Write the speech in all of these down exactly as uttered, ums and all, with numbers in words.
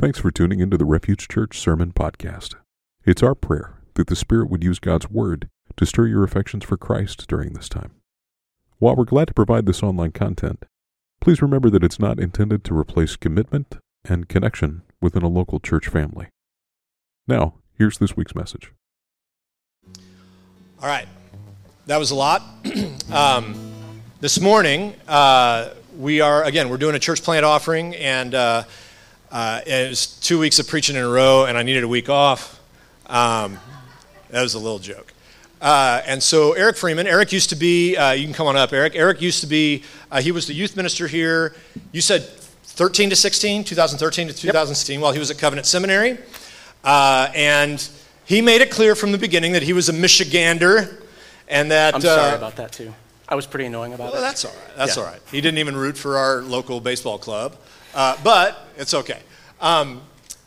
Thanks for tuning into the Refuge Church Sermon Podcast. It's our prayer that the Spirit would use God's Word to stir your affections for Christ during this time. While we're glad to provide this online content, please remember that it's not intended to replace commitment and connection within a local church family. Now, here's this week's message. All right. That was a lot. um, this morning, uh, we are, again, we're doing a church plant offering, and... Uh, Uh, and it was two weeks of preaching in a row, and I needed a week off. Um, that was a little joke. Uh, and so Eric Freeman, Eric used to be, uh, you can come on up, Eric. Eric used to be, uh, he was the youth minister here. You said thirteen to sixteen, twenty thirteen to twenty sixteen, yep. While he was at Covenant Seminary. Uh, and he made it clear from the beginning that he was a Michigander. And that, I'm sorry uh, about that, too. I was pretty annoying about well, it. Well, that's all right. That's yeah. all right. He didn't even root for our local baseball club. Uh, but it's okay. Um,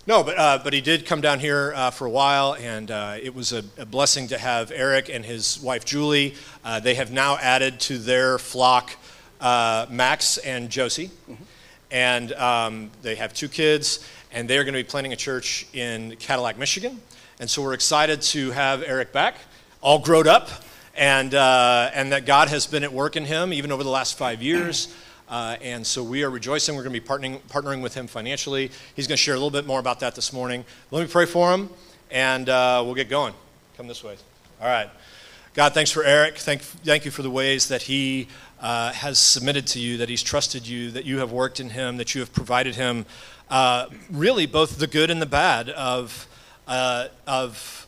no, but uh, but he did come down here uh, for a while, and uh, it was a, a blessing to have Eric and his wife, Julie. Uh, they have now added to their flock uh, Max and Josie, mm-hmm. and um, they have two kids, and they are going to be planting a church in Cadillac, Michigan. And so we're excited to have Eric back, all grown up, and, uh, and that God has been at work in him even over the last five years. Uh, and so we are rejoicing. We're going to be partnering, partnering with him financially. He's going to share a little bit more about that this morning. Let me pray for him, and uh, we'll get going. Come this way. All right. God, thanks for Eric. Thank, thank you for the ways that he uh, has submitted to you, that he's trusted you, that you have worked in him, that you have provided him uh, really both the good and the bad of uh, of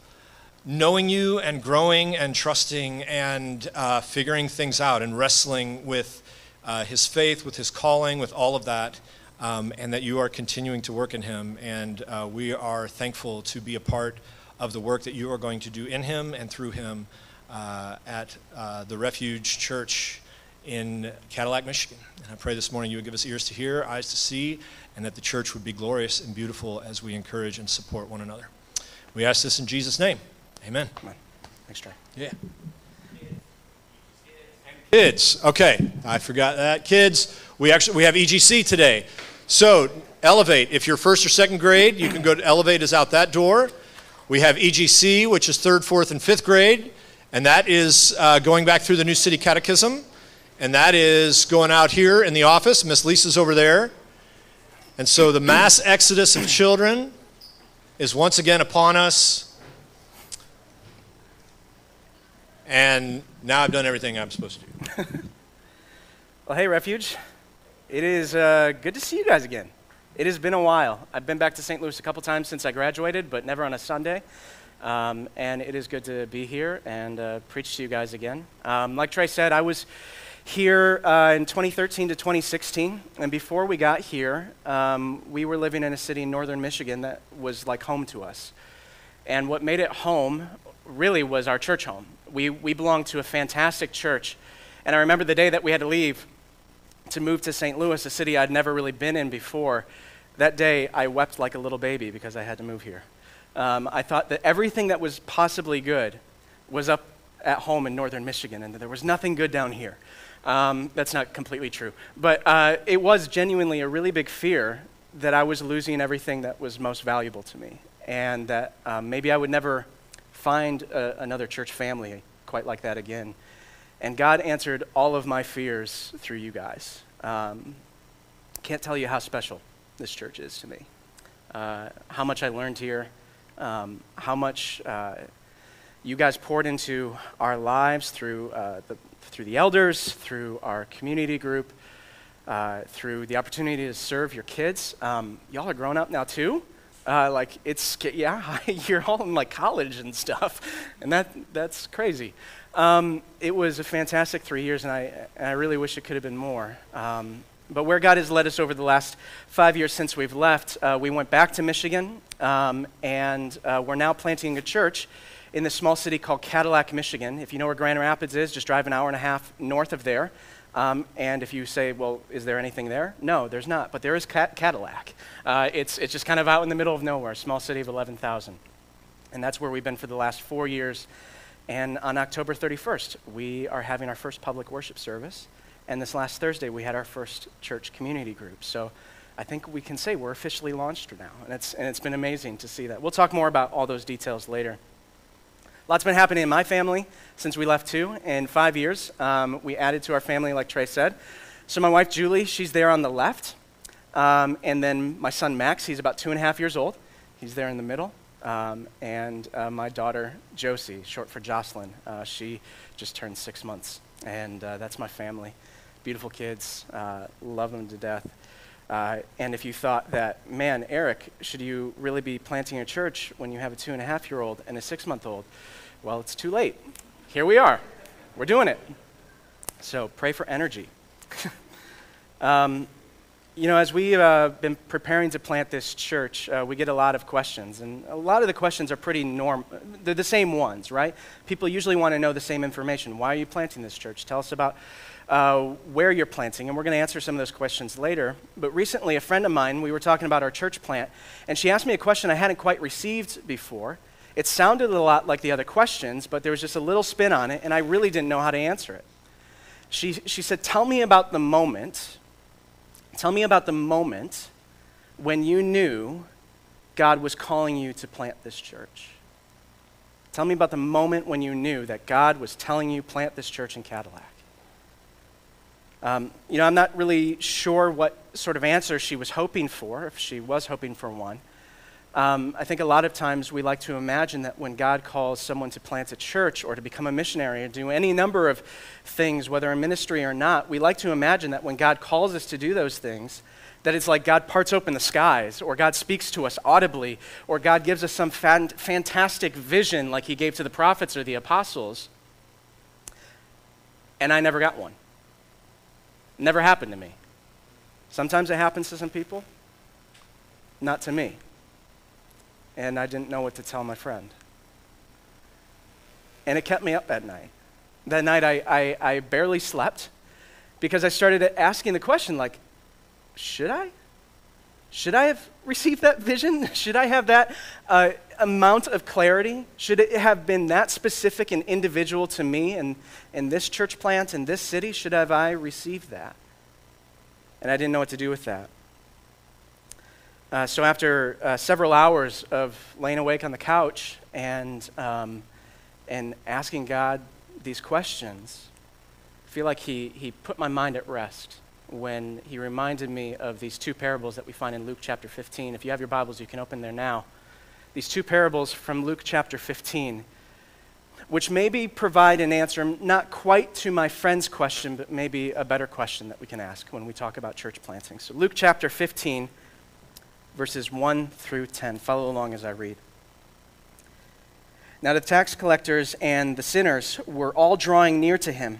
knowing you and growing and trusting and uh, figuring things out and wrestling with Uh, his faith, with his calling, with all of that, um, and that you are continuing to work in him. And uh, we are thankful to be a part of the work that you are going to do in him and through him uh, at uh, the Refuge Church in Cadillac, Michigan. And I pray this morning you would give us ears to hear, eyes to see, and that the church would be glorious and beautiful as we encourage and support one another. We ask this in Jesus' name. Amen. Come on. Thanks, Trey. Yeah. Kids, okay, I forgot that. Kids, we actually we have E G C today. So Elevate, if you're first or second grade, you can go to Elevate is out that door. We have E G C, which is third, fourth, and fifth grade, and that is uh, going back through the New City Catechism, and that is going out here in the office. Miss Lisa's over there. And so the mass exodus of children is once again upon us. And now I've done everything I'm supposed to do. Well, hey, Refuge. It is uh, good to see you guys again. It has been a while. I've been back to Saint Louis a couple times since I graduated, but never on a Sunday. Um, and it is good to be here and uh, preach to you guys again. Um, like Trey said, I was here uh, in twenty thirteen to twenty sixteen. And before we got here, um, we were living in a city in northern Michigan that was like home to us. And what made it home really was our church home. We we belonged to a fantastic church, and I remember the day that we had to leave to move to Saint Louis, a city I'd never really been in before. That day, I wept like a little baby because I had to move here. Um, I thought that everything that was possibly good was up at home in northern Michigan, and that there was nothing good down here. Um, that's not completely true, but uh, it was genuinely a really big fear that I was losing everything that was most valuable to me, and that um, maybe I would never find a, another church family quite like that again. And God answered all of my fears through you guys. Um, can't tell you how special this church is to me. Uh, how much I learned here, um, how much uh, you guys poured into our lives through, uh, the, through the elders, through our community group, uh, through the opportunity to serve your kids. Um, y'all are grown up now too. Uh, like it's, yeah, you're all in like college and stuff, and that that's crazy. Um, it was a fantastic three years, and I and I really wish it could have been more. Um, but where God has led us over the last five years since we've left, uh, we went back to Michigan, um, and uh, we're now planting a church in this small city called Cadillac, Michigan. If you know where Grand Rapids is, just drive an hour and a half north of there. Um, and if you say, well, is there anything there? No, there's not, but there is Cat- Cadillac. Uh, it's, it's just kind of out in the middle of nowhere, a small city of eleven thousand. And that's where we've been for the last four years. And on October thirty-first, we are having our first public worship service. And this last Thursday, we had our first church community group. So I think we can say we're officially launched now, and it's, and it's been amazing to see that. We'll talk more about all those details later. Lots been happening in my family since we left too. In five years, um, we added to our family, like Trey said. So my wife, Julie, she's there on the left. Um, and then my son, Max, he's about two and a half years old. He's there in the middle. Um, and uh, my daughter, Josie, short for Jocelyn, uh, she just turned six months. And uh, that's my family. Beautiful kids, uh, love them to death. Uh, and if you thought that, man, Eric, should you really be planting a church when you have a two and a half year old and a six month old? Well, it's too late. Here we are. We're doing it. So pray for energy. um, you know, as we've uh, been preparing to plant this church, uh, we get a lot of questions. And a lot of the questions are pretty norm, they're the same ones, right? People usually want to know the same information. Why are you planting this church? Tell us about Uh, where you're planting, and we're going to answer some of those questions later. But recently, a friend of mine, we were talking about our church plant, and she asked me a question I hadn't quite received before. It sounded a lot like the other questions, but there was just a little spin on it, and I really didn't know how to answer it. She, she said, tell me about the moment, tell me about the moment when you knew God was calling you to plant this church. Tell me about the moment when you knew that God was telling you plant this church in Cadillac. Um, you know, I'm not really sure what sort of answer she was hoping for, if she was hoping for one. Um, I think a lot of times we like to imagine that when God calls someone to plant a church or to become a missionary or do any number of things, whether in ministry or not, we like to imagine that when God calls us to do those things, that it's like God parts open the skies, or God speaks to us audibly, or God gives us some fan- fantastic vision like he gave to the prophets or the apostles. And I never got one. Never happened to me. Sometimes it happens to some people, not to me. And I didn't know what to tell my friend. And it kept me up that night. That night I, I, I barely slept because I started asking the question, like, should I? Should I have received that vision? Should I have that uh, amount of clarity? Should it have been that specific and individual to me and, and this church plant in this city? Should have I received that? And I didn't know what to do with that. Uh, so after uh, several hours of laying awake on the couch and, um, and asking God these questions, I feel like he, he put my mind at rest when he reminded me of these two parables that we find in Luke chapter fifteen. If you have your Bibles, you can open there now. These two parables from Luke chapter fifteen, which maybe provide an answer, not quite to my friend's question, but maybe a better question that we can ask when we talk about church planting. So Luke chapter fifteen, verses one through ten. Follow along as I read. Now the tax collectors and the sinners were all drawing near to him,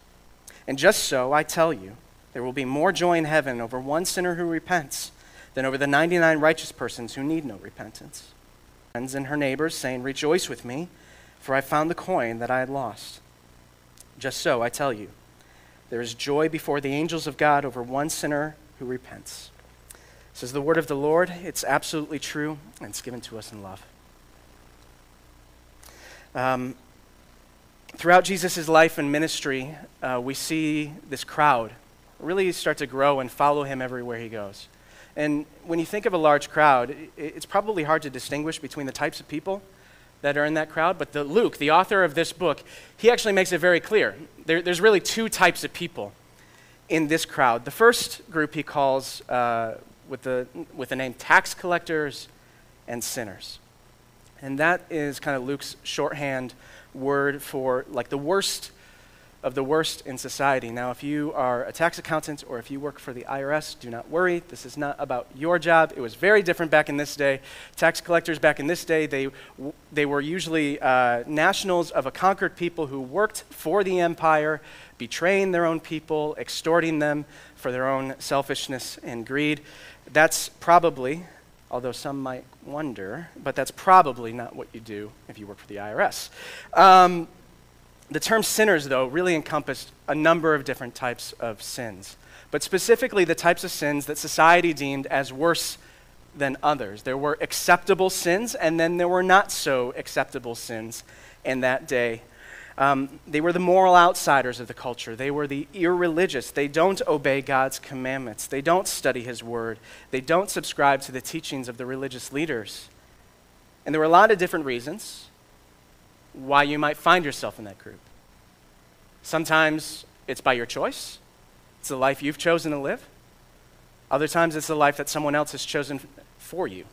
And just so, I tell you, there will be more joy in heaven over one sinner who repents than over the ninety-nine righteous persons who need no repentance." Friends and her neighbors, saying, "Rejoice with me, for I found the coin that I had lost." Just so, I tell you, there is joy before the angels of God over one sinner who repents. This is the word of the Lord. It's absolutely true, and it's given to us in love. Um, throughout Jesus' life and ministry, uh, we see this crowd really start to grow and follow him everywhere he goes. And when you think of a large crowd, it's probably hard to distinguish between the types of people that are in that crowd. But the Luke, the author of this book, he actually makes it very clear. There, there's really two types of people in this crowd. The first group he calls uh, with the with the name tax collectors and sinners. And that is kind of Luke's shorthand word for like the worst of the worst in society. Now, if you are a tax accountant or if you work for the I R S, do not worry. This is not about your job. It was very different back in this day. Tax collectors back in this day, they they were usually uh, nationals of a conquered people who worked for the empire, betraying their own people, extorting them for their own selfishness and greed. That's probably, although some might wonder, but that's probably not what you do if you work for the I R S. Um, The term sinners, though, really encompassed a number of different types of sins, but specifically the types of sins that society deemed as worse than others. There were acceptable sins, and then there were not so acceptable sins in that day. Um, they were the moral outsiders of the culture. They were the irreligious. They don't obey God's commandments. They don't study his word. They don't subscribe to the teachings of the religious leaders. And there were a lot of different reasons why you might find yourself in that group. Sometimes it's by your choice. It's the life you've chosen to live. Other times it's the life that someone else has chosen for you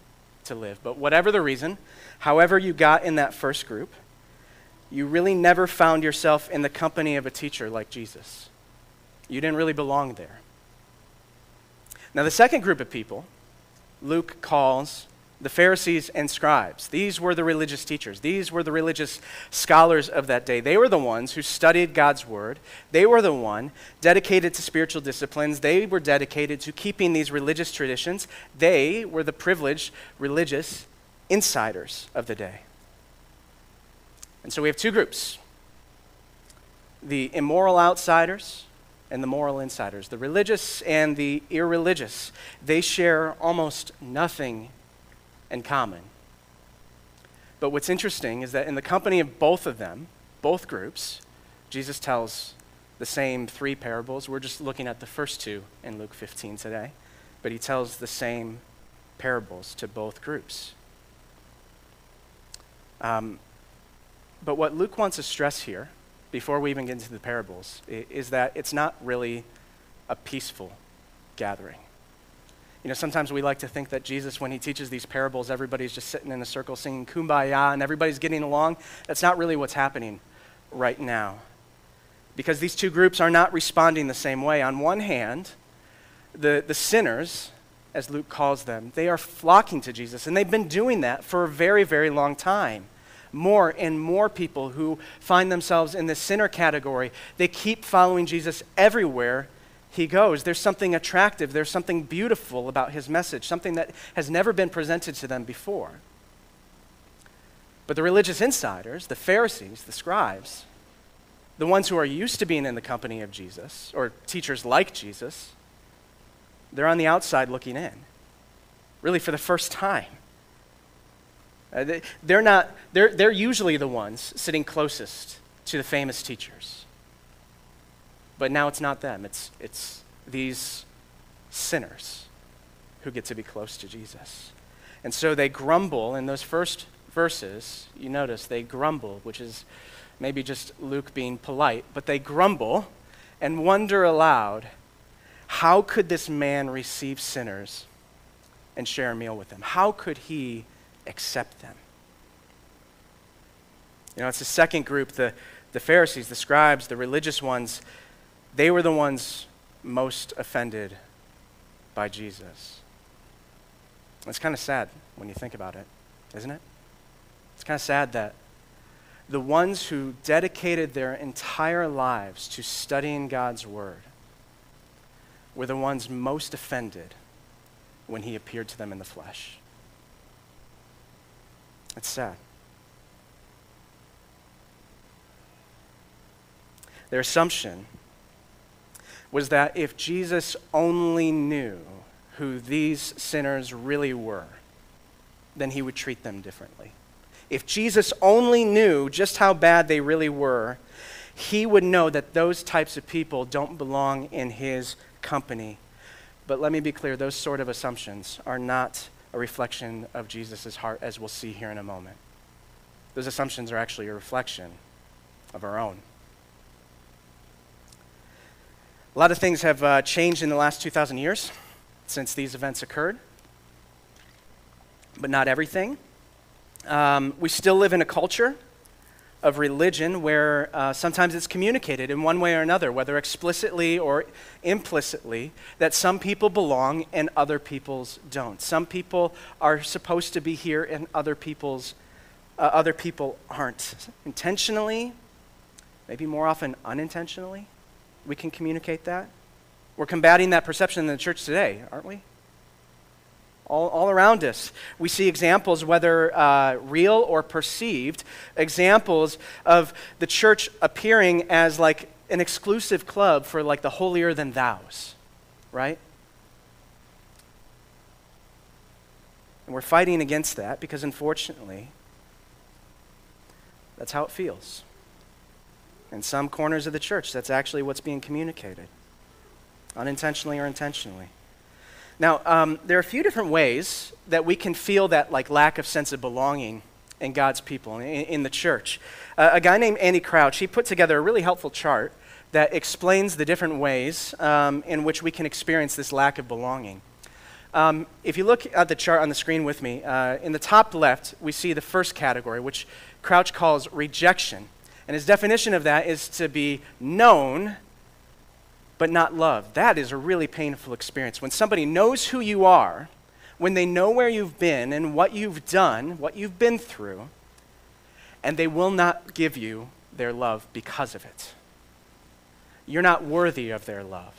to live. But whatever the reason, however you got in that first group, you really never found yourself in the company of a teacher like Jesus. You didn't really belong there. Now, the second group of people, Luke calls the Pharisees and scribes. These were the religious teachers. These were the religious scholars of that day. They were the ones who studied God's word. They were the one dedicated to spiritual disciplines. They were dedicated to keeping these religious traditions. They were the privileged religious insiders of the day. And so we have two groups, the immoral outsiders and the moral insiders, the religious and the irreligious. They share almost nothing and common. But what's interesting is that in the company of both of them, both groups, Jesus tells the same three parables. We're just looking at the first two in Luke fifteen today, but he tells the same parables to both groups. Um, but what Luke wants to stress here, before we even get into the parables, is that it's not really a peaceful gathering. You know, sometimes we like to think that Jesus, when he teaches these parables, everybody's just sitting in a circle singing Kumbaya and everybody's getting along. That's not really what's happening right now, because these two groups are not responding the same way. On one hand, the, the sinners, as Luke calls them, they are flocking to Jesus, and they've been doing that for a very, very long time. More and more people who find themselves in the sinner category, they keep following Jesus everywhere he goes. There's something attractive, there's something beautiful about his message, something that has never been presented to them before. But the religious insiders, the Pharisees, the scribes, the ones who are used to being in the company of Jesus, or teachers like Jesus, they're on the outside looking in, really for the first time. Uh, they, they're not, they're, they're usually the ones sitting closest to the famous teachers. But now it's not them, it's, it's these sinners who get to be close to Jesus. And so they grumble in those first verses. You notice they grumble, which is maybe just Luke being polite, but they grumble and wonder aloud, how could this man receive sinners and share a meal with them? How could he accept them? You know, it's the second group, the, the Pharisees, the scribes, the religious ones. They were the ones most offended by Jesus. It's kind of sad when you think about it, isn't it? It's kind of sad that the ones who dedicated their entire lives to studying God's word were the ones most offended when he appeared to them in the flesh. It's sad. Their assumption was that if Jesus only knew who these sinners really were, then he would treat them differently. If Jesus only knew just how bad they really were, he would know that those types of people don't belong in his company. But let me be clear, those sort of assumptions are not a reflection of Jesus' heart, as we'll see here in a moment. Those assumptions are actually a reflection of our own. A lot of things have uh, changed in the last two thousand years since these events occurred, but not everything. Um, we still live in a culture of religion where uh, sometimes it's communicated in one way or another, whether explicitly or implicitly, that some people belong and other people's don't. Some people are supposed to be here and other people's uh, other people aren't. Intentionally, maybe more often unintentionally, we can communicate that. We're combating that perception in the church today, aren't we? All, all around us, we see examples, whether uh, real or perceived, examples of the church appearing as like an exclusive club for like the holier-than-thous, right? And we're fighting against that because, unfortunately, that's how it feels. In some corners of the church, that's actually what's being communicated, unintentionally or intentionally. Now, um, there are a few different ways that we can feel that like lack of sense of belonging in God's people, in, in the church. Uh, a guy named Andy Crouch, he put together a really helpful chart that explains the different ways um, in which we can experience this lack of belonging. Um, if you look at the chart on the screen with me, uh, in the top left, we see the first category, which Crouch calls rejection. And his definition of that is to be known but not love. That is a really painful experience. When somebody knows who you are, when they know where you've been and what you've done, what you've been through, and they will not give you their love because of it. You're not worthy of their love.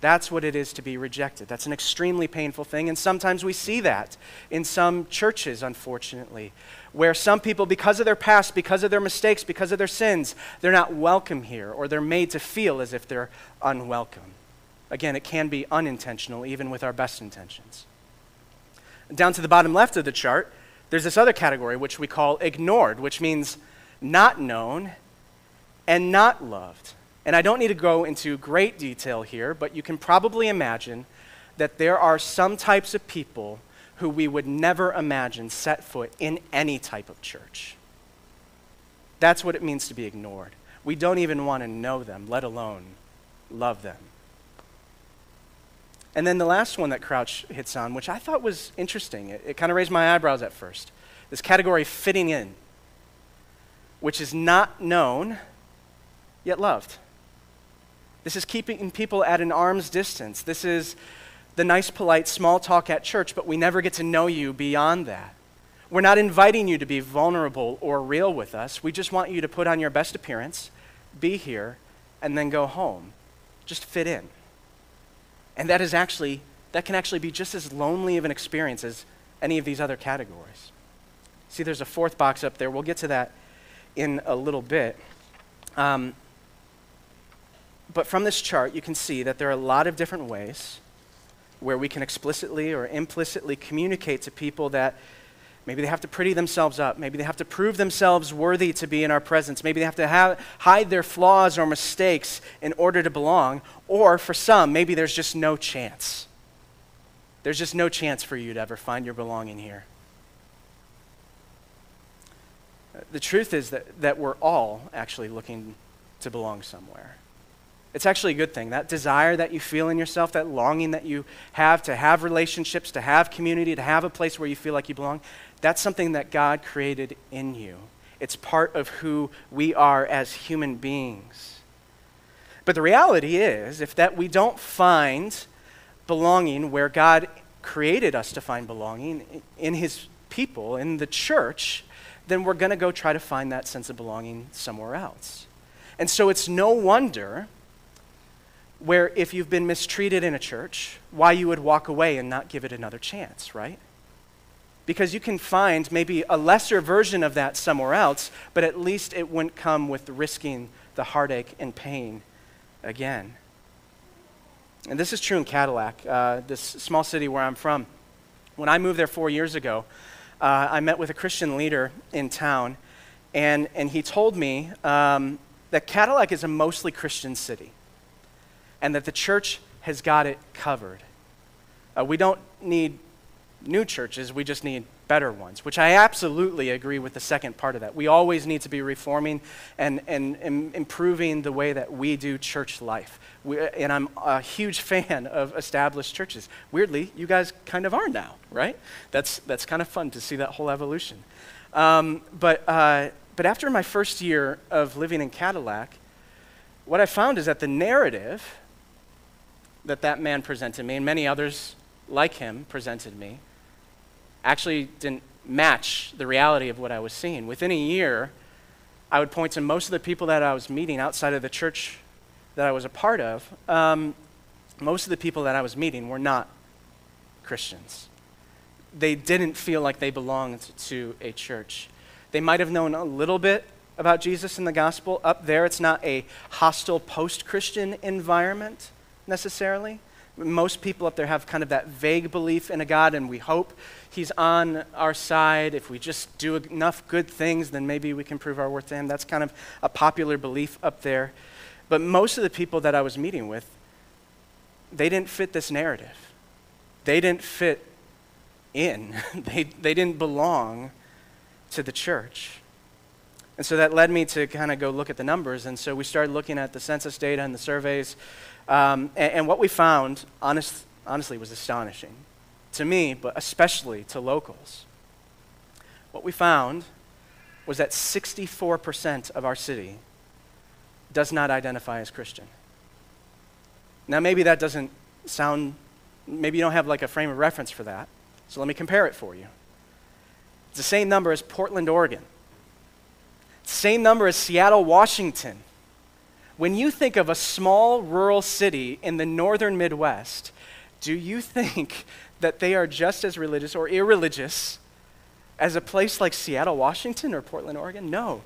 That's what it is to be rejected. That's an extremely painful thing, and sometimes we see that in some churches, unfortunately, where some people, because of their past, because of their mistakes, because of their sins, they're not welcome here, or they're made to feel as if they're unwelcome. Again, it can be unintentional, even with our best intentions. Down to the bottom left of the chart, there's this other category, which we call ignored, which means not known and not loved. And I don't need to go into great detail here, but you can probably imagine that there are some types of people who we would never imagine set foot in any type of church. That's what it means to be ignored. We don't even want to know them, let alone love them. And then the last one that Crouch hits on, which I thought was interesting, it, it kind of raised my eyebrows at first, this category fitting in, which is not known yet loved. This is keeping people at an arm's distance. This is the nice, polite, small talk at church, but we never get to know you beyond that. We're not inviting you to be vulnerable or real with us. We just want you to put on your best appearance, be here, and then go home. Just fit in. And that is actually, that can actually be just as lonely of an experience as any of these other categories. See, there's a fourth box up there. We'll get to that in a little bit. Um, But from this chart, you can see that there are a lot of different ways where we can explicitly or implicitly communicate to people that maybe they have to pretty themselves up, maybe they have to prove themselves worthy to be in our presence, maybe they have to ha- hide their flaws or mistakes in order to belong, or for some, maybe there's just no chance. There's just no chance for you to ever find your belonging here. The truth is that, that we're all actually looking to belong somewhere. It's actually a good thing. That desire that you feel in yourself, that longing that you have to have relationships, to have community, to have a place where you feel like you belong, that's something that God created in you. It's part of who we are as human beings. But the reality is, if that we don't find belonging where God created us to find belonging, in his people, in the church, then we're going to go try to find that sense of belonging somewhere else. And so it's no wonder where if you've been mistreated in a church, why you would walk away and not give it another chance, right? Because you can find maybe a lesser version of that somewhere else, but at least it wouldn't come with risking the heartache and pain again. And this is true in Cadillac, uh, this small city where I'm from. When I moved there four years ago, uh, I met with a Christian leader in town, and, and he told me um, that Cadillac is a mostly Christian city, and that the church has got it covered. Uh, we don't need new churches, we just need better ones, which I absolutely agree with the second part of that. We always need to be reforming and, and, and improving the way that we do church life. We, and I'm a huge fan of established churches. Weirdly, you guys kind of are now, right? That's, that's kind of fun to see that whole evolution. Um, but uh, But after my first year of living in Cadillac, what I found is that the narrative that that man presented me, and many others like him presented me, actually didn't match the reality of what I was seeing. Within a year, I would point to most of the people that I was meeting outside of the church that I was a part of, um, most of the people that I was meeting were not Christians. They didn't feel like they belonged to a church. They might have known a little bit about Jesus and the gospel. Up there, it's not a hostile post-Christian environment necessarily. Most people up there have kind of that vague belief in a God, and we hope he's on our side. If we just do enough good things, then maybe we can prove our worth to him. That's kind of a popular belief up there. But most of the people that I was meeting with, they didn't fit this narrative. They didn't fit in. They, they didn't belong to the church. And so that led me to kind of go look at the numbers. And so we started looking at the census data and the surveys. Um, and, and what we found, honest, honestly, was astonishing to me, but especially to locals. What we found was that sixty-four percent of our city does not identify as Christian. Now, maybe that doesn't sound, maybe you don't have like a frame of reference for that. So let me compare it for you. It's the same number as Portland, Oregon. Same number as Seattle, Washington. When you think of a small rural city in the northern Midwest, do you think that they are just as religious or irreligious as a place like Seattle, Washington, or Portland, Oregon? No.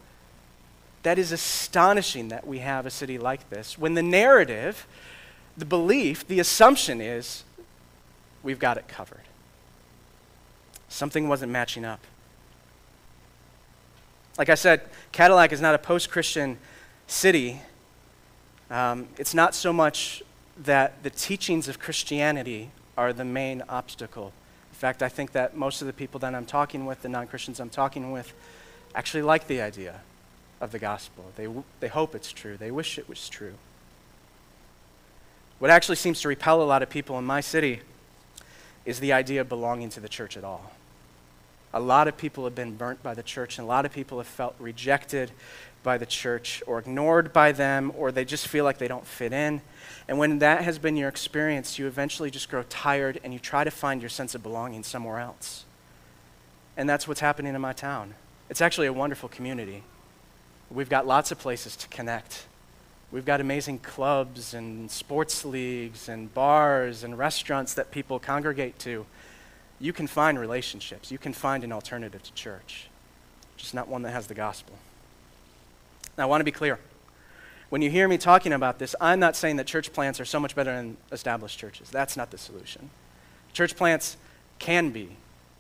That is astonishing that we have a city like this, when the narrative, the belief, the assumption is we've got it covered. Something wasn't matching up. Like I said, Cadillac is not a post-Christian city. Um, it's not so much that the teachings of Christianity are the main obstacle. In fact, I think that most of the people that I'm talking with, the non-Christians I'm talking with, actually like the idea of the gospel. They, w- they hope it's true. They wish it was true. What actually seems to repel a lot of people in my city is the idea of belonging to the church at all. A lot of people have been burnt by the church, and a lot of people have felt rejected by the church or ignored by them, or they just feel like they don't fit in. And when that has been your experience, you eventually just grow tired and you try to find your sense of belonging somewhere else. And that's what's happening in my town. It's actually a wonderful community. We've got lots of places to connect. We've got amazing clubs and sports leagues and bars and restaurants that people congregate to. You can find relationships. You can find an alternative to church, just not one that has the gospel. Now, I want to be clear. When you hear me talking about this, I'm not saying that church plants are so much better than established churches. That's not the solution. Church plants can be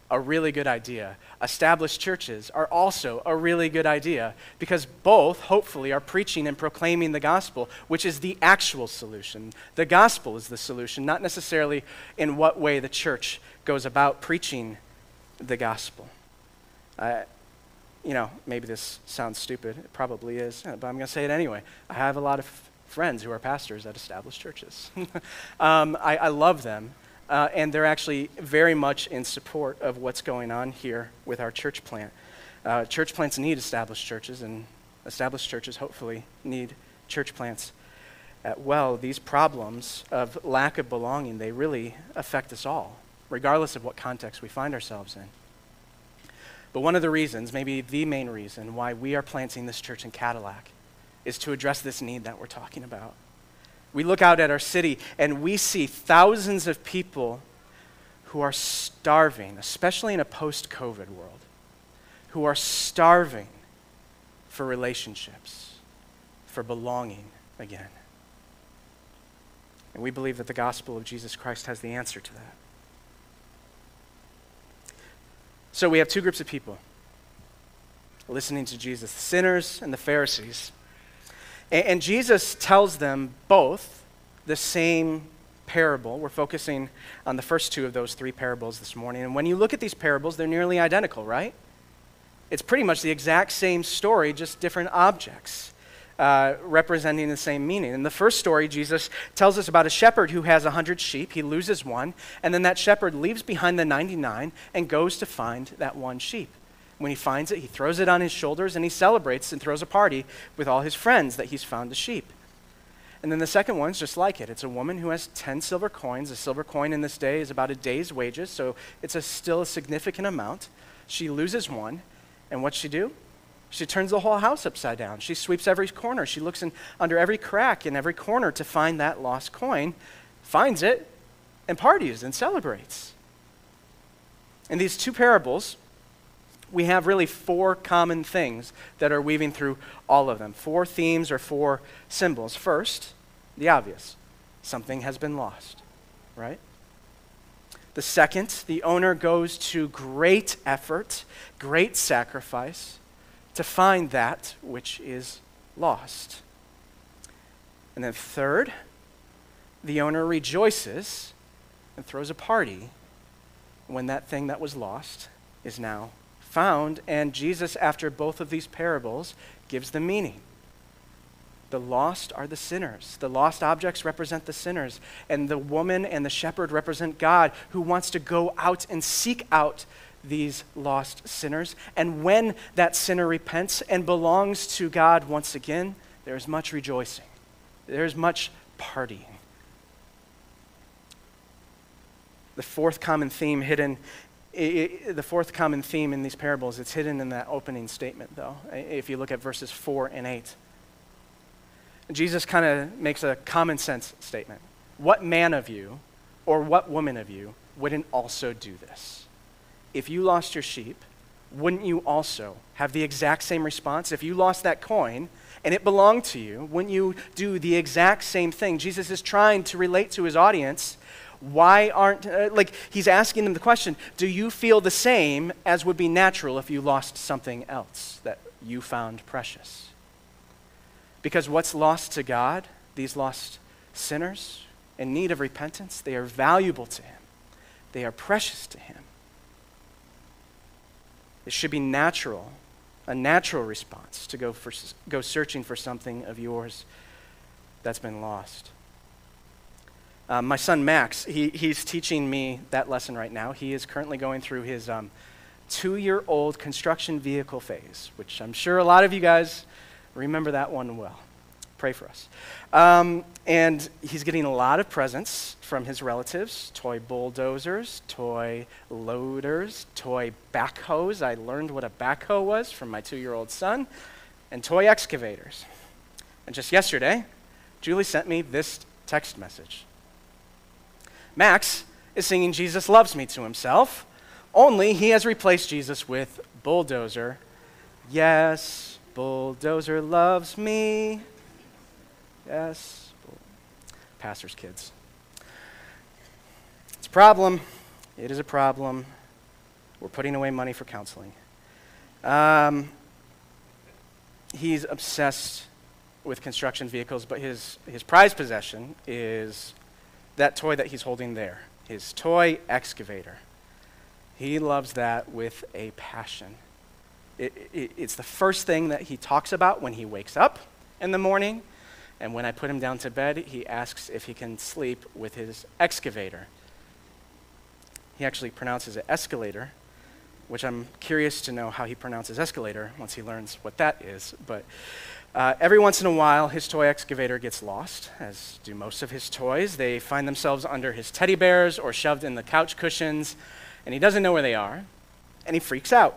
a really good idea. Established churches are also a really good idea, because both, hopefully, are preaching and proclaiming the gospel, which is the actual solution. The gospel is the solution, not necessarily in what way the church goes about preaching the gospel. Uh, you know, maybe this sounds stupid. It probably is, but I'm going to say it anyway. I have a lot of friends who are pastors at established churches. um, I, I love them. Uh, and they're actually very much in support of what's going on here with our church plant. Uh, church plants need established churches, and established churches hopefully need church plants as well. These problems of lack of belonging, they really affect us all, regardless of what context we find ourselves in. But one of the reasons, maybe the main reason, why we are planting this church in Cadillac is to address this need that we're talking about. We look out at our city and we see thousands of people who are starving, especially in a post-COVID world, who are starving for relationships, for belonging again. And we believe that the gospel of Jesus Christ has the answer to that. So we have two groups of people listening to Jesus, the sinners and the Pharisees. And Jesus tells them both the same parable. We're focusing on the first two of those three parables this morning. And when you look at these parables, they're nearly identical, right? It's pretty much the exact same story, just different objects uh, representing the same meaning. In the first story, Jesus tells us about a shepherd who has one hundred sheep. He loses one, and then that shepherd leaves behind the ninety-nine and goes to find that one sheep. When he finds it, he throws it on his shoulders and he celebrates and throws a party with all his friends that he's found the sheep. And then the second one's just like it. It's a woman who has ten silver coins. A silver coin in this day is about a day's wages, so it's a still a significant amount. She loses one, and what's she do? She turns the whole house upside down. She sweeps every corner. She looks in under every crack in every corner to find that lost coin, finds it, and parties and celebrates. In these two parables, we have really four common things that are weaving through all of them. Four themes or four symbols. First, the obvious. Something has been lost, right? The second, the owner goes to great effort, great sacrifice to find that which is lost. And then third, the owner rejoices and throws a party when that thing that was lost is now lost. Found, and Jesus, after both of these parables, gives the meaning. The lost are the sinners. The lost objects represent the sinners, and the woman and the shepherd represent God, who wants to go out and seek out these lost sinners. And when that sinner repents and belongs to God once again, there is much rejoicing. There is much partying. The fourth common theme hidden It, it, the fourth common theme in these parables, it's hidden in that opening statement, though, if you look at verses four and eight. Jesus kind of makes a common sense statement. What man of you, or what woman of you, wouldn't also do this? If you lost your sheep, wouldn't you also have the exact same response? If you lost that coin and it belonged to you, wouldn't you do the exact same thing? Jesus is trying to relate to his audience. Why aren't, uh, like, he's asking them the question, do you feel the same as would be natural if you lost something else that you found precious? Because what's lost to God, these lost sinners in need of repentance, they are valuable to him. They are precious to him. It should be natural, a natural response to go, for, go searching for something of yours that's been lost. Uh, my son Max, he, he's teaching me that lesson right now. He is currently going through his um, two-year-old construction vehicle phase, which I'm sure a lot of you guys remember that one well. Pray for us. Um, and he's getting a lot of presents from his relatives, toy bulldozers, toy loaders, toy backhoes. I learned what a backhoe was from my two-year-old son, and toy excavators. And just yesterday, Julie sent me this text message. Max is singing Jesus Loves Me to himself, only he has replaced Jesus with bulldozer. Yes, bulldozer loves me. Yes, bull- pastor's kids. It's a problem. It is a problem. We're putting away money for counseling. Um, he's obsessed with construction vehicles, but his, his prized possession is that toy that he's holding there, his toy excavator. He loves that with a passion. It, it, it's the first thing that he talks about when he wakes up in the morning, and when I put him down to bed, he asks if he can sleep with his excavator. He actually pronounces it escalator, which I'm curious to know how he pronounces escalator once he learns what that is, but Uh, every once in a while, his toy excavator gets lost, as do most of his toys. They find themselves under his teddy bears or shoved in the couch cushions, and he doesn't know where they are, and he freaks out.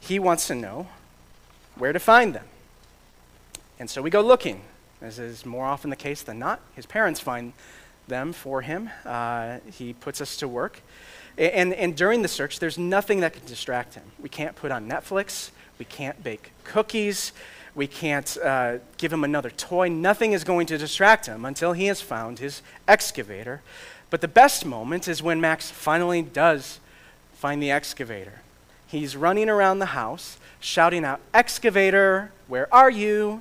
He wants to know where to find them. And so we go looking. As is more often the case than not, his parents find them for him. Uh, he puts us to work. And, and during the search, there's nothing that can distract him. We can't put on Netflix. We can't bake cookies. We can't uh, give him another toy. Nothing is going to distract him until he has found his excavator. But the best moment is when Max finally does find the excavator. He's running around the house, shouting out, "Excavator, where are you?"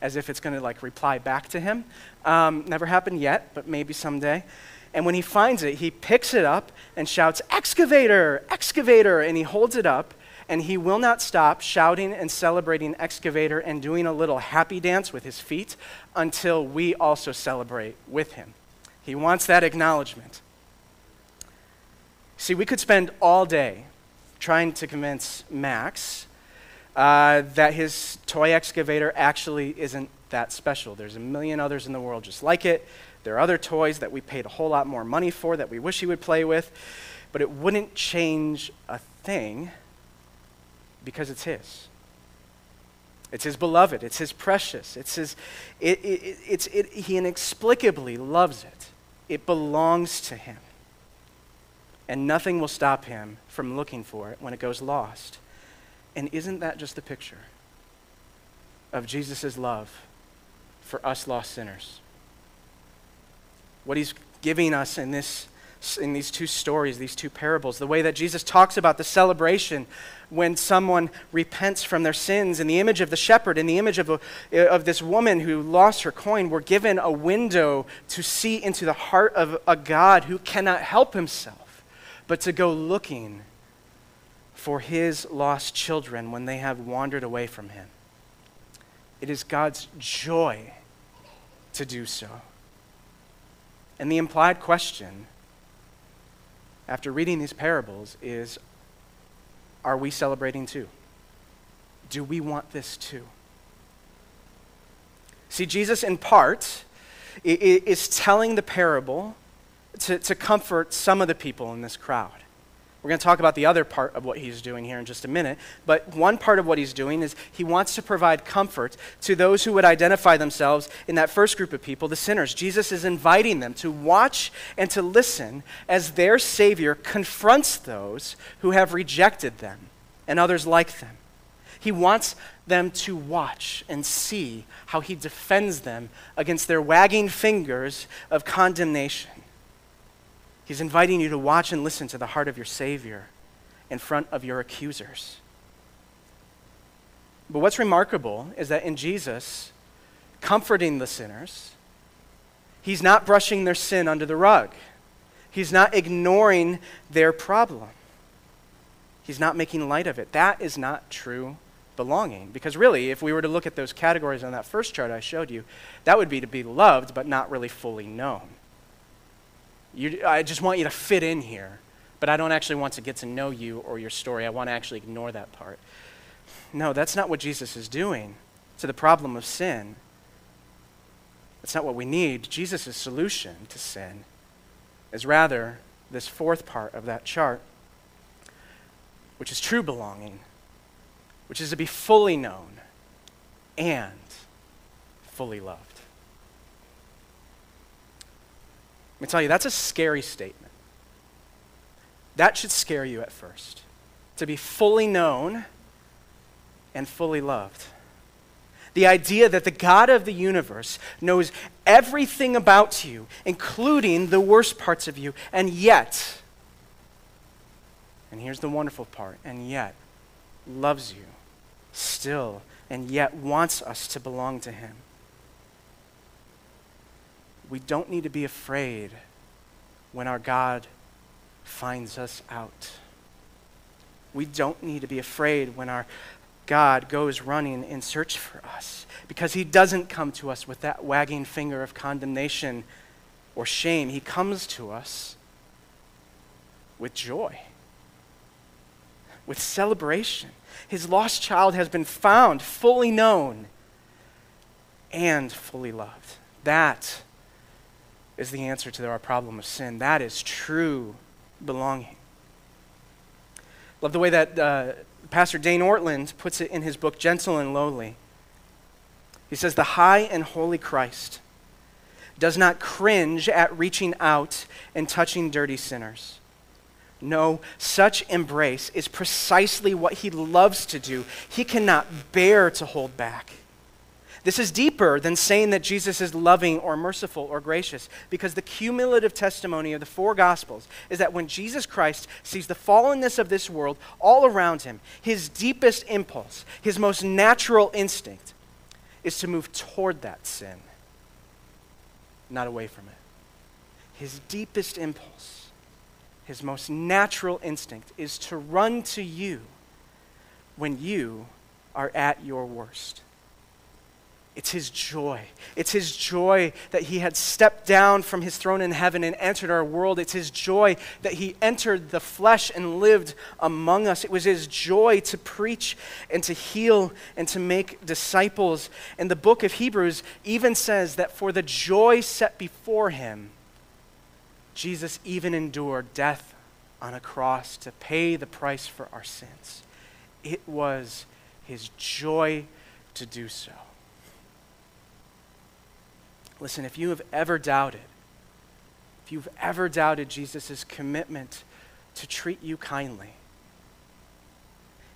As if it's going to like reply back to him. Um, never happened yet, but maybe someday. And when he finds it, he picks it up and shouts, "Excavator, excavator," and he holds it up. And he will not stop shouting and celebrating excavator and doing a little happy dance with his feet until we also celebrate with him. He wants that acknowledgement. See, we could spend all day trying to convince Max uh, that his toy excavator actually isn't that special. There's a million others in the world just like it. There are other toys that we paid a whole lot more money for that we wish he would play with, but it wouldn't change a thing because it's his. It's his beloved. It's his precious. It's his. It, it, it's it. He inexplicably loves it. It belongs to him, and nothing will stop him from looking for it when it goes lost. And isn't that just the picture of Jesus' love for us lost sinners? What he's giving us in this, in these two stories, these two parables, the way that Jesus talks about the celebration when someone repents from their sins, in the image of the shepherd, in the image of, a, of this woman who lost her coin, we're given a window to see into the heart of a God who cannot help himself, but to go looking for his lost children when they have wandered away from him. It is God's joy to do so. And the implied question after reading these parables is, are we celebrating too? Do we want this too? See, Jesus in part is telling the parable to, to comfort some of the people in this crowd. We're going to talk about the other part of what he's doing here in just a minute, but one part of what he's doing is he wants to provide comfort to those who would identify themselves in that first group of people, the sinners. Jesus is inviting them to watch and to listen as their Savior confronts those who have rejected them and others like them. He wants them to watch and see how he defends them against their wagging fingers of condemnation. He's inviting you to watch and listen to the heart of your Savior in front of your accusers. But what's remarkable is that in Jesus comforting the sinners, he's not brushing their sin under the rug. He's not ignoring their problem. He's not making light of it. That is not true belonging. Because really, if we were to look at those categories on that first chart I showed you, that would be to be loved but not really fully known. You, I just want you to fit in here, but I don't actually want to get to know you or your story. I want to actually ignore that part. No, that's not what Jesus is doing to the problem of sin. That's not what we need. Jesus' solution to sin is rather this fourth part of that chart, which is true belonging, which is to be fully known and fully loved. Let me tell you, that's a scary statement. That should scare you at first, to be fully known and fully loved. The idea that the God of the universe knows everything about you, including the worst parts of you, and yet, and here's the wonderful part, and yet loves you still, and yet wants us to belong to him. We don't need to be afraid when our God finds us out. We don't need to be afraid when our God goes running in search for us, because he doesn't come to us with that wagging finger of condemnation or shame. He comes to us with joy, with celebration. His lost child has been found, fully known, and fully loved. That is the answer to our problem of sin. That is true belonging. Love the way that uh, Pastor Dane Ortland puts it in his book, Gentle and Lowly. He says, the high and holy Christ does not cringe at reaching out and touching dirty sinners. No, such embrace is precisely what he loves to do. He cannot bear to hold back. This is deeper than saying that Jesus is loving or merciful or gracious, because the cumulative testimony of the four Gospels is that when Jesus Christ sees the fallenness of this world all around him, his deepest impulse, his most natural instinct, is to move toward that sin, not away from it. His deepest impulse, his most natural instinct, is to run to you when you are at your worst. It's his joy. It's his joy that he had stepped down from his throne in heaven and entered our world. It's his joy that he entered the flesh and lived among us. It was his joy to preach and to heal and to make disciples. And the book of Hebrews even says that for the joy set before him, Jesus even endured death on a cross to pay the price for our sins. It was his joy to do so. Listen, if you have ever doubted, if you've ever doubted Jesus' commitment to treat you kindly,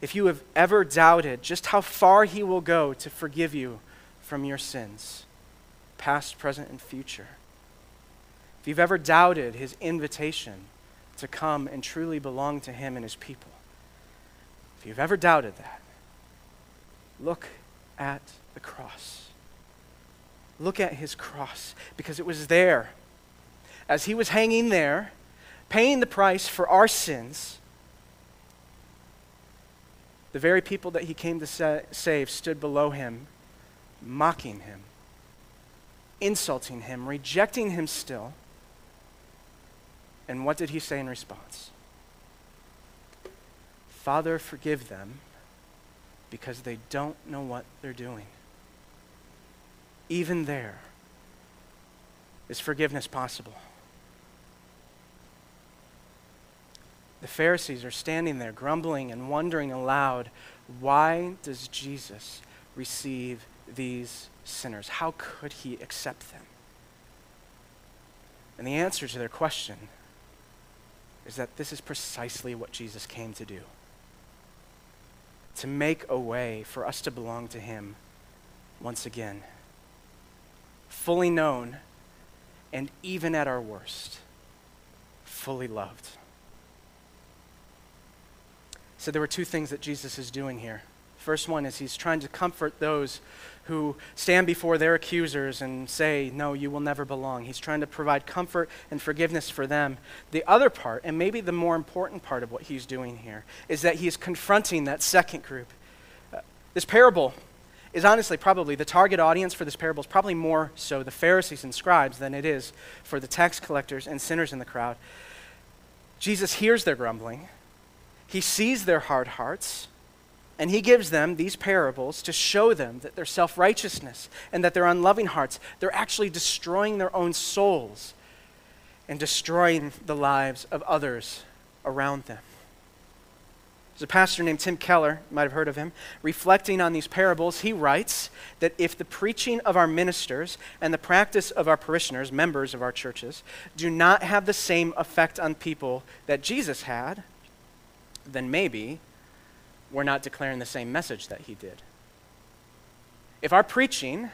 if you have ever doubted just how far he will go to forgive you from your sins, past, present, and future, if you've ever doubted his invitation to come and truly belong to him and his people, if you've ever doubted that, look at the cross. Look at his cross, because it was there. As he was hanging there, paying the price for our sins, the very people that he came to sa- save stood below him, mocking him, insulting him, rejecting him still. And what did he say in response? Father, forgive them, because they don't know what they're doing. Even there is forgiveness possible. The Pharisees are standing there grumbling and wondering aloud, why does Jesus receive these sinners? How could he accept them? And the answer to their question is that this is precisely what Jesus came to do. To make a way for us to belong to him once again. Fully known, and even at our worst, fully loved. So there were two things that Jesus is doing here. First one is he's trying to comfort those who stand before their accusers and say, no, you will never belong. He's trying to provide comfort and forgiveness for them. The other part, and maybe the more important part of what he's doing here, is that he's confronting that second group. Uh, this parable is honestly probably the target audience for this parable is probably more so the Pharisees and scribes than it is for the tax collectors and sinners in the crowd. Jesus hears their grumbling. He sees their hard hearts, and he gives them these parables to show them that their self-righteousness and that their unloving hearts, they're actually destroying their own souls and destroying the lives of others around them. There's a pastor named Tim Keller, you might have heard of him, reflecting on these parables. He writes that if the preaching of our ministers and the practice of our parishioners, members of our churches, do not have the same effect on people that Jesus had, then maybe we're not declaring the same message that he did. If our preaching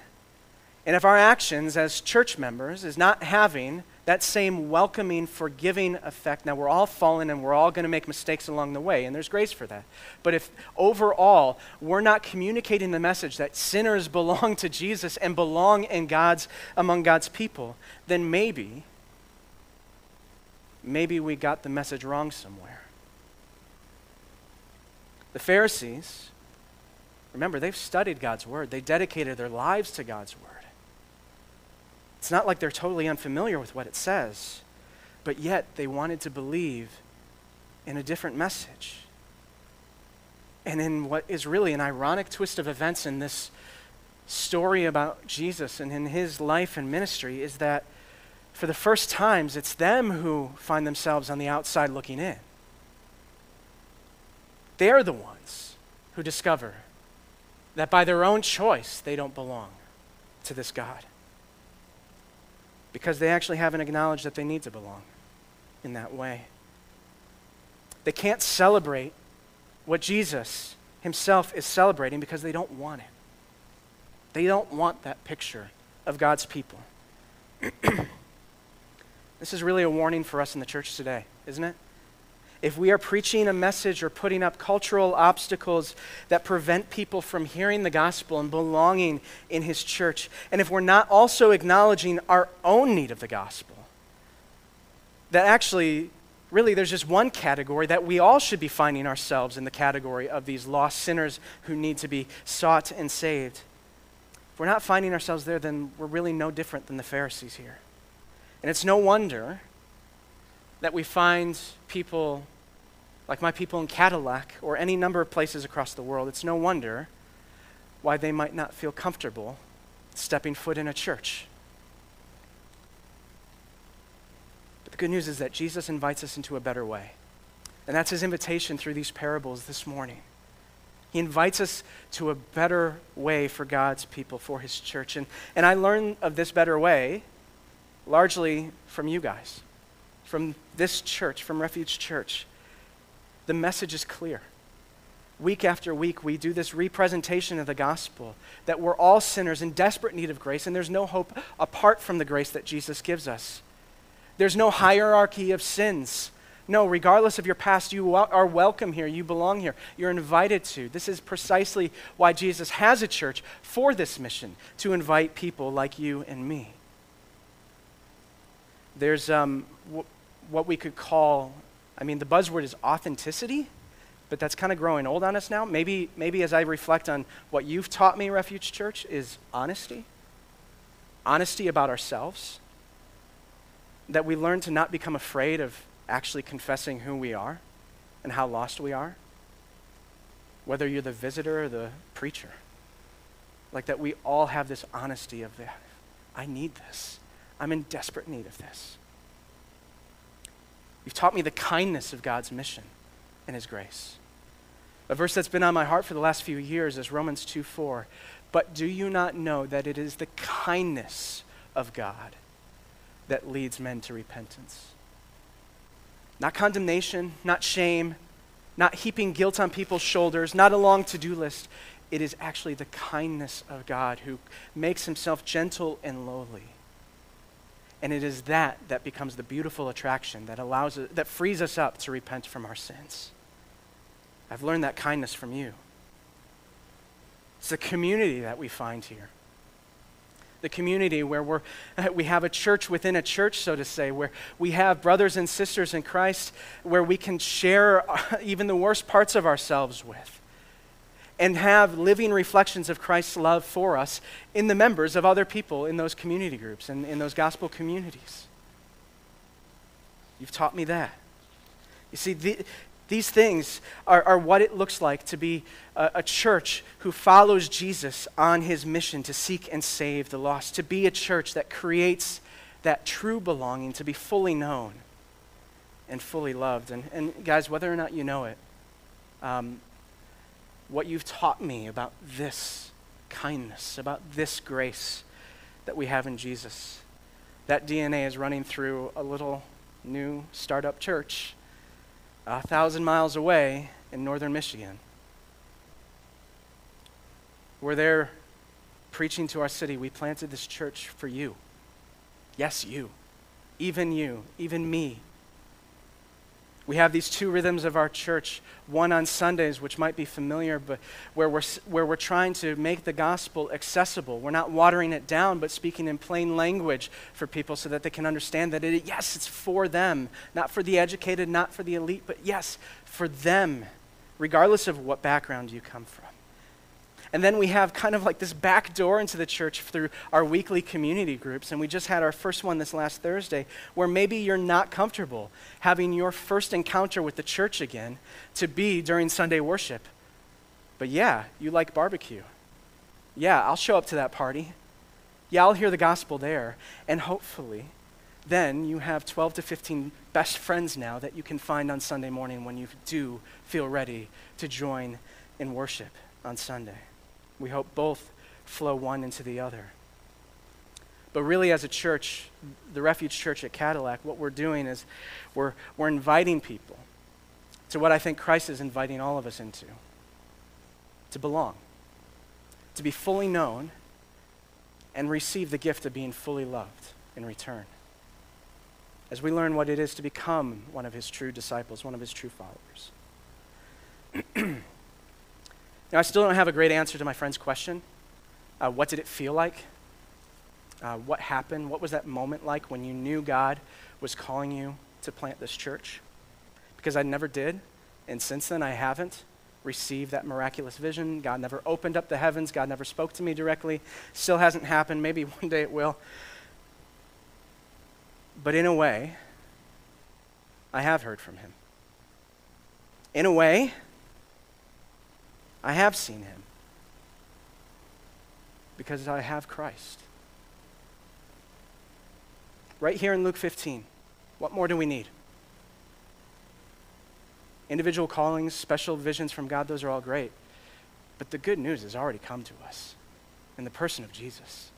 and if our actions as church members is not having that same welcoming, forgiving effect. Now, we're all fallen and we're all going to make mistakes along the way, and there's grace for that. But if overall we're not communicating the message that sinners belong to Jesus and belong in God's among God's people, then maybe, maybe we got the message wrong somewhere. The Pharisees, remember, they've studied God's word. They dedicated their lives to God's word. It's not like they're totally unfamiliar with what it says, but yet they wanted to believe in a different message. And in what is really an ironic twist of events in this story about Jesus and in his life and ministry is that for the first times, it's them who find themselves on the outside looking in. They're the ones who discover that by their own choice, they don't belong to this God, because they actually haven't acknowledged that they need to belong in that way. They can't celebrate what Jesus himself is celebrating because they don't want it. They don't want that picture of God's people. This is really a warning for us in the church today, isn't it? If we are preaching a message or putting up cultural obstacles that prevent people from hearing the gospel and belonging in his church, and if we're not also acknowledging our own need of the gospel, that actually, really, there's just one category that we all should be finding ourselves in, the category of these lost sinners who need to be sought and saved. If we're not finding ourselves there, then we're really no different than the Pharisees here. And it's no wonder that we find people like my people in Cadillac or any number of places across the world. It's no wonder why they might not feel comfortable stepping foot in a church. But the good news is that Jesus invites us into a better way. And that's his invitation through these parables this morning. He invites us to a better way for God's people, for his church. And, and I learned of this better way largely from you guys, from this church, from Refuge Church. The message is clear. Week after week, we do this representation of the gospel, that we're all sinners in desperate need of grace, and there's no hope apart from the grace that Jesus gives us. There's no hierarchy of sins. No, regardless of your past, you are welcome here. You belong here. You're invited to. This is precisely why Jesus has a church for this mission, to invite people like you and me. There's um, w- what we could call, I mean, the buzzword is authenticity, but that's kind of growing old on us now. Maybe, maybe as I reflect on what you've taught me, Refuge Church, is honesty. Honesty about ourselves. That we learn to not become afraid of actually confessing who we are and how lost we are. Whether you're the visitor or the preacher. Like that we all have this honesty of, I need this. I'm in desperate need of this. You've taught me the kindness of God's mission and his grace. A verse that's been on my heart for the last few years is Romans two four. But do you not know that it is the kindness of God that leads men to repentance? Not condemnation, not shame, not heaping guilt on people's shoulders, not a long to-do list. It is actually the kindness of God who makes himself gentle and lowly. And it is that that becomes the beautiful attraction that allows us, that frees us up to repent from our sins. I've learned that kindness from you. It's the community that we find here. The community where we're, we have a church within a church, so to say, where we have brothers and sisters in Christ, where we can share even the worst parts of ourselves with and have living reflections of Christ's love for us in the members of other people in those community groups and in those gospel communities. You've taught me that. You see, the, these things are, are what it looks like to be a, a church who follows Jesus on his mission to seek and save the lost, to be a church that creates that true belonging to be fully known and fully loved. And, and guys, whether or not you know it, um, what you've taught me about this kindness, about this grace that we have in Jesus. That D N A is running through a little new startup church a thousand miles away in northern Michigan. We're there preaching to our city. We planted this church for you. Yes, you. Even you. Even me. We have these two rhythms of our church, one on Sundays, which might be familiar, but where we're, where we're trying to make the gospel accessible. We're not watering it down, but speaking in plain language for people so that they can understand that, it, yes, it's for them, not for the educated, not for the elite, but yes, for them, regardless of what background you come from. And then we have kind of like this back door into the church through our weekly community groups. And we just had our first one this last Thursday, where maybe you're not comfortable having your first encounter with the church again to be during Sunday worship. But yeah, you like barbecue. Yeah, I'll show up to that party. Yeah, I'll hear the gospel there. And hopefully, then you have twelve to fifteen best friends now that you can find on Sunday morning when you do feel ready to join in worship on Sunday. We hope both flow one into the other. But really, as a church, the Refuge Church at Cadillac, what we're doing is we're, we're inviting people to what I think Christ is inviting all of us into, to belong, to be fully known, and receive the gift of being fully loved in return. As we learn what it is to become one of his true disciples, one of his true followers. Now, I still don't have a great answer to my friend's question. Uh, what did it feel like? Uh, what happened? What was that moment like when you knew God was calling you to plant this church? Because I never did, and since then I haven't, receive that miraculous vision. God never opened up the heavens. God never spoke to me directly. Still hasn't happened. Maybe one day it will. But in a way, I have heard from him. In a way, I have seen him. Because I have Christ. Right here in Luke fifteen, what more do we need? Individual callings, special visions from God, those are all great. But the good news has already come to us in the person of Jesus.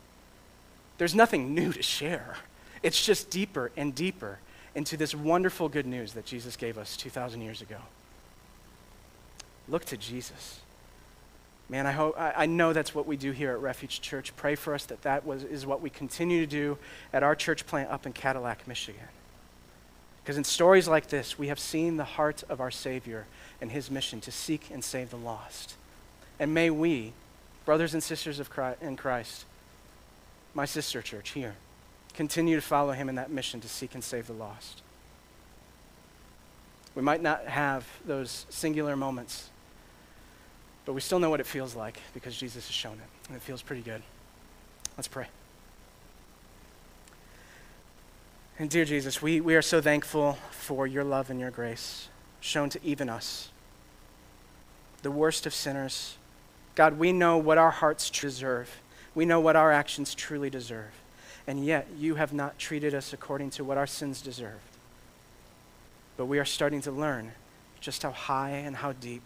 There's nothing new to share. It's just deeper and deeper into this wonderful good news that Jesus gave us two thousand years ago. Look to Jesus. Man, I hope I, I know that's what we do here at Refuge Church. Pray for us that that was, is what we continue to do at our church plant up in Cadillac, Michigan. Because in stories like this, we have seen the heart of our Savior and his mission to seek and save the lost. And may we, brothers and sisters of Christ, in Christ, my sister church here, continue to follow him in that mission to seek and save the lost. We might not have those singular moments, but we still know what it feels like because Jesus has shown it, and it feels pretty good. Let's pray. And dear Jesus, we, we are so thankful for your love and your grace shown to even us, the worst of sinners. God, we know what our hearts deserve. We know what our actions truly deserve, and yet you have not treated us according to what our sins deserved. But we are starting to learn just how high and how deep,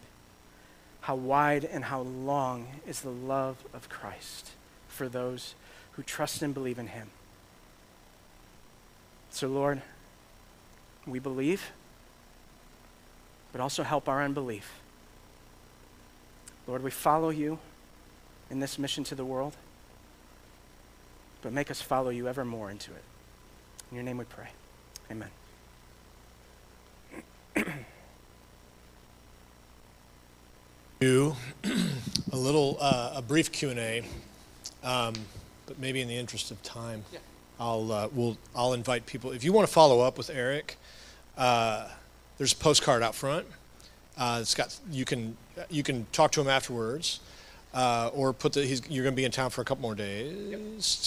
how wide and how long is the love of Christ for those who trust and believe in him. So Lord, we believe, but also help our unbelief. Lord, we follow you in this mission to the world, but make us follow you ever more into it. In your name we pray, amen. Do a little, uh, a brief Q and A, um, but maybe in the interest of time, yeah. I'll uh, we'll I'll invite people. If you want to follow up with Eric, uh, there's a postcard out front. Uh, it's got you can you can talk to him afterwards, uh, or put the he's, you're going to be in town for a couple more days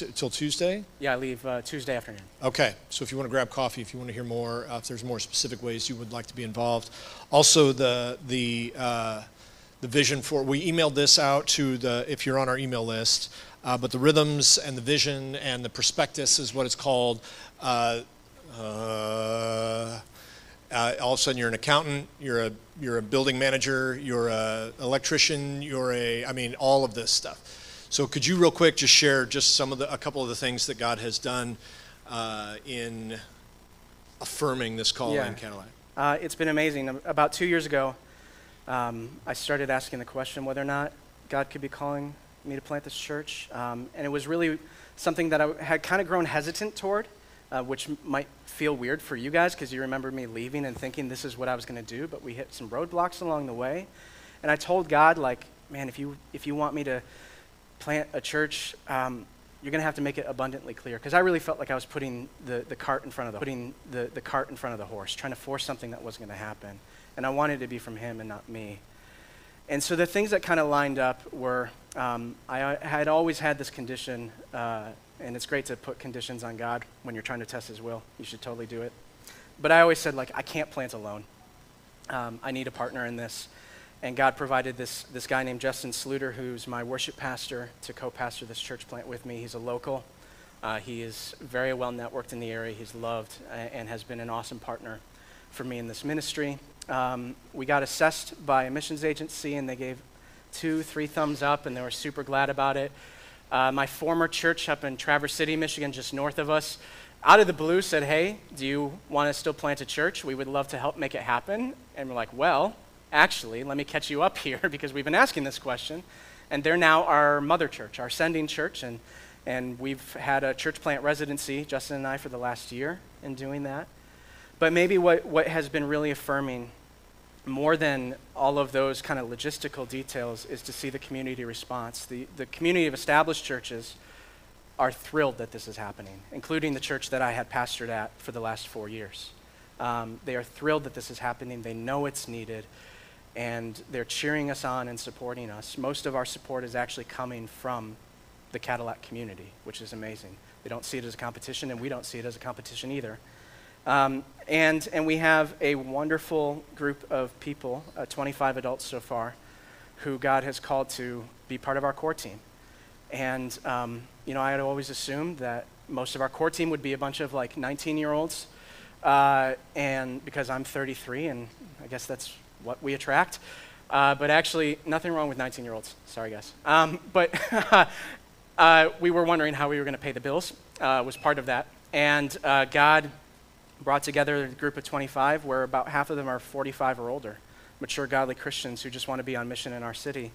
yep. t- till Tuesday. Yeah, I leave uh, Tuesday afternoon. Okay, so if you want to grab coffee, if you want to hear more, uh, if there's more specific ways you would like to be involved, also the the. Uh, The vision for, we emailed this out to the, if you're on our email list, uh, but the rhythms and the vision and the prospectus is what it's called. Uh, uh, uh, all of a sudden you're an accountant, you're a you're a building manager, you're an electrician, you're a, I mean, all of this stuff. So could you real quick just share just some of the, a couple of the things that God has done uh, in affirming this call yeah. in Cadillac? Uh, it's been amazing. About two years ago, Um, I started asking the question whether or not God could be calling me to plant this church. Um, and it was really something that I had kind of grown hesitant toward, uh, which m- might feel weird for you guys because you remember me leaving and thinking this is what I was going to do, but we hit some roadblocks along the way. And I told God, like, man, if you if you want me to plant a church, um, you're going to have to make it abundantly clear, because I really felt like I was putting the, the cart in front of the putting the, the cart in front of the horse, trying to force something that wasn't going to happen. And I wanted to be from him and not me. And so the things that kind of lined up were, um, I had always had this condition, uh, and it's great to put conditions on God when you're trying to test his will. You should totally do it. But I always said, like, I can't plant alone. Um, I need a partner in this. And God provided this, this guy named Justin Sluter, who's my worship pastor, to co-pastor this church plant with me. He's a local. Uh, he is very well networked in the area. He's loved and has been an awesome partner for me in this ministry. Um, we got assessed by a missions agency, and they gave two, three thumbs up, and they were super glad about it. Uh, my former church up in Traverse City, Michigan, just north of us, out of the blue said, hey, do you want to still plant a church? We would love to help make it happen. And we're like, well, actually, let me catch you up here because we've been asking this question. And they're now our mother church, our sending church, and, and we've had a church plant residency, Justin and I, for the last year in doing that. But maybe what, what has been really affirming more than all of those kind of logistical details is to see the community response. The, the community of established churches are thrilled that this is happening, including the church that I had pastored at for the last four years. Um, they are thrilled that this is happening. They know it's needed. and they're cheering us on and supporting us. Most of our support is actually coming from the Cadillac community, which is amazing. They don't see it as a competition, and we don't see it as a competition either. Um, and, and we have a wonderful group of people, uh, twenty-five adults so far, who God has called to be part of our core team. And, um, you know, I had always assumed that most of our core team would be a bunch of, like, nineteen-year-olds, uh, and because I'm thirty-three, and I guess that's what we attract. Uh, but actually, nothing wrong with nineteen-year-olds. Sorry, guys. Um, but uh, we were wondering how we were going to pay the bills, uh, was part of that. And uh, God brought together a group of twenty-five where about half of them are forty-five or older, mature, godly Christians who just want to be on mission in our city.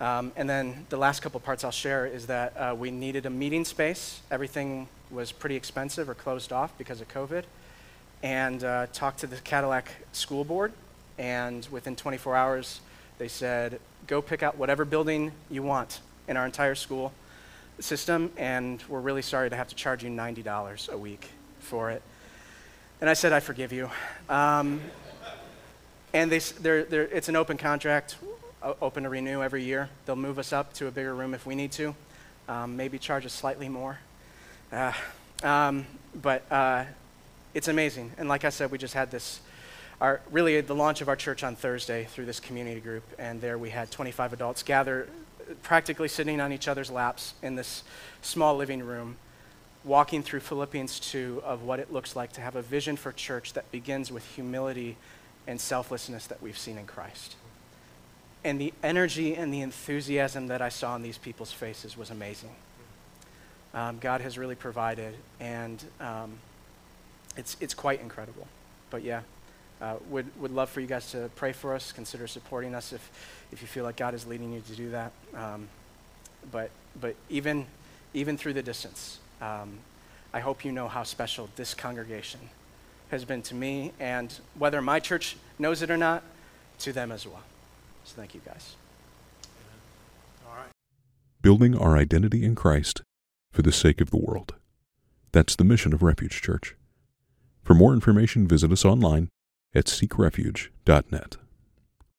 Um, and then the last couple parts I'll share is that uh, we needed a meeting space. Everything was pretty expensive or closed off because of COVID. And uh, talked to the Cadillac School Board, and within twenty-four hours, they said, go pick out whatever building you want in our entire school system, and we're really sorry to have to charge you ninety dollars a week for it. And I said, I forgive you. Um, and they, they're, they're, it's an open contract, open to renew every year. They'll move us up to a bigger room if we need to, um, maybe charge us slightly more. Uh, um, but uh, it's amazing. And like I said, we just had this, our, really the launch of our church on Thursday through this community group. And there we had twenty-five adults gather, practically sitting on each other's laps in this small living room, walking through Philippians two of what it looks like to have a vision for church that begins with humility and selflessness that we've seen in Christ. And the energy and the enthusiasm that I saw in these people's faces was amazing. Um, God has really provided, and um, it's it's quite incredible. But yeah, uh, would would love for you guys to pray for us, consider supporting us if if you feel like God is leading you to do that. Um, but but even even through the distance, um, I hope you know how special this congregation has been to me, and whether my church knows it or not, to them as well. So thank you, guys. All right. Building our identity in Christ for the sake of the world. That's the mission of Refuge Church. For more information, visit us online at seek refuge dot net.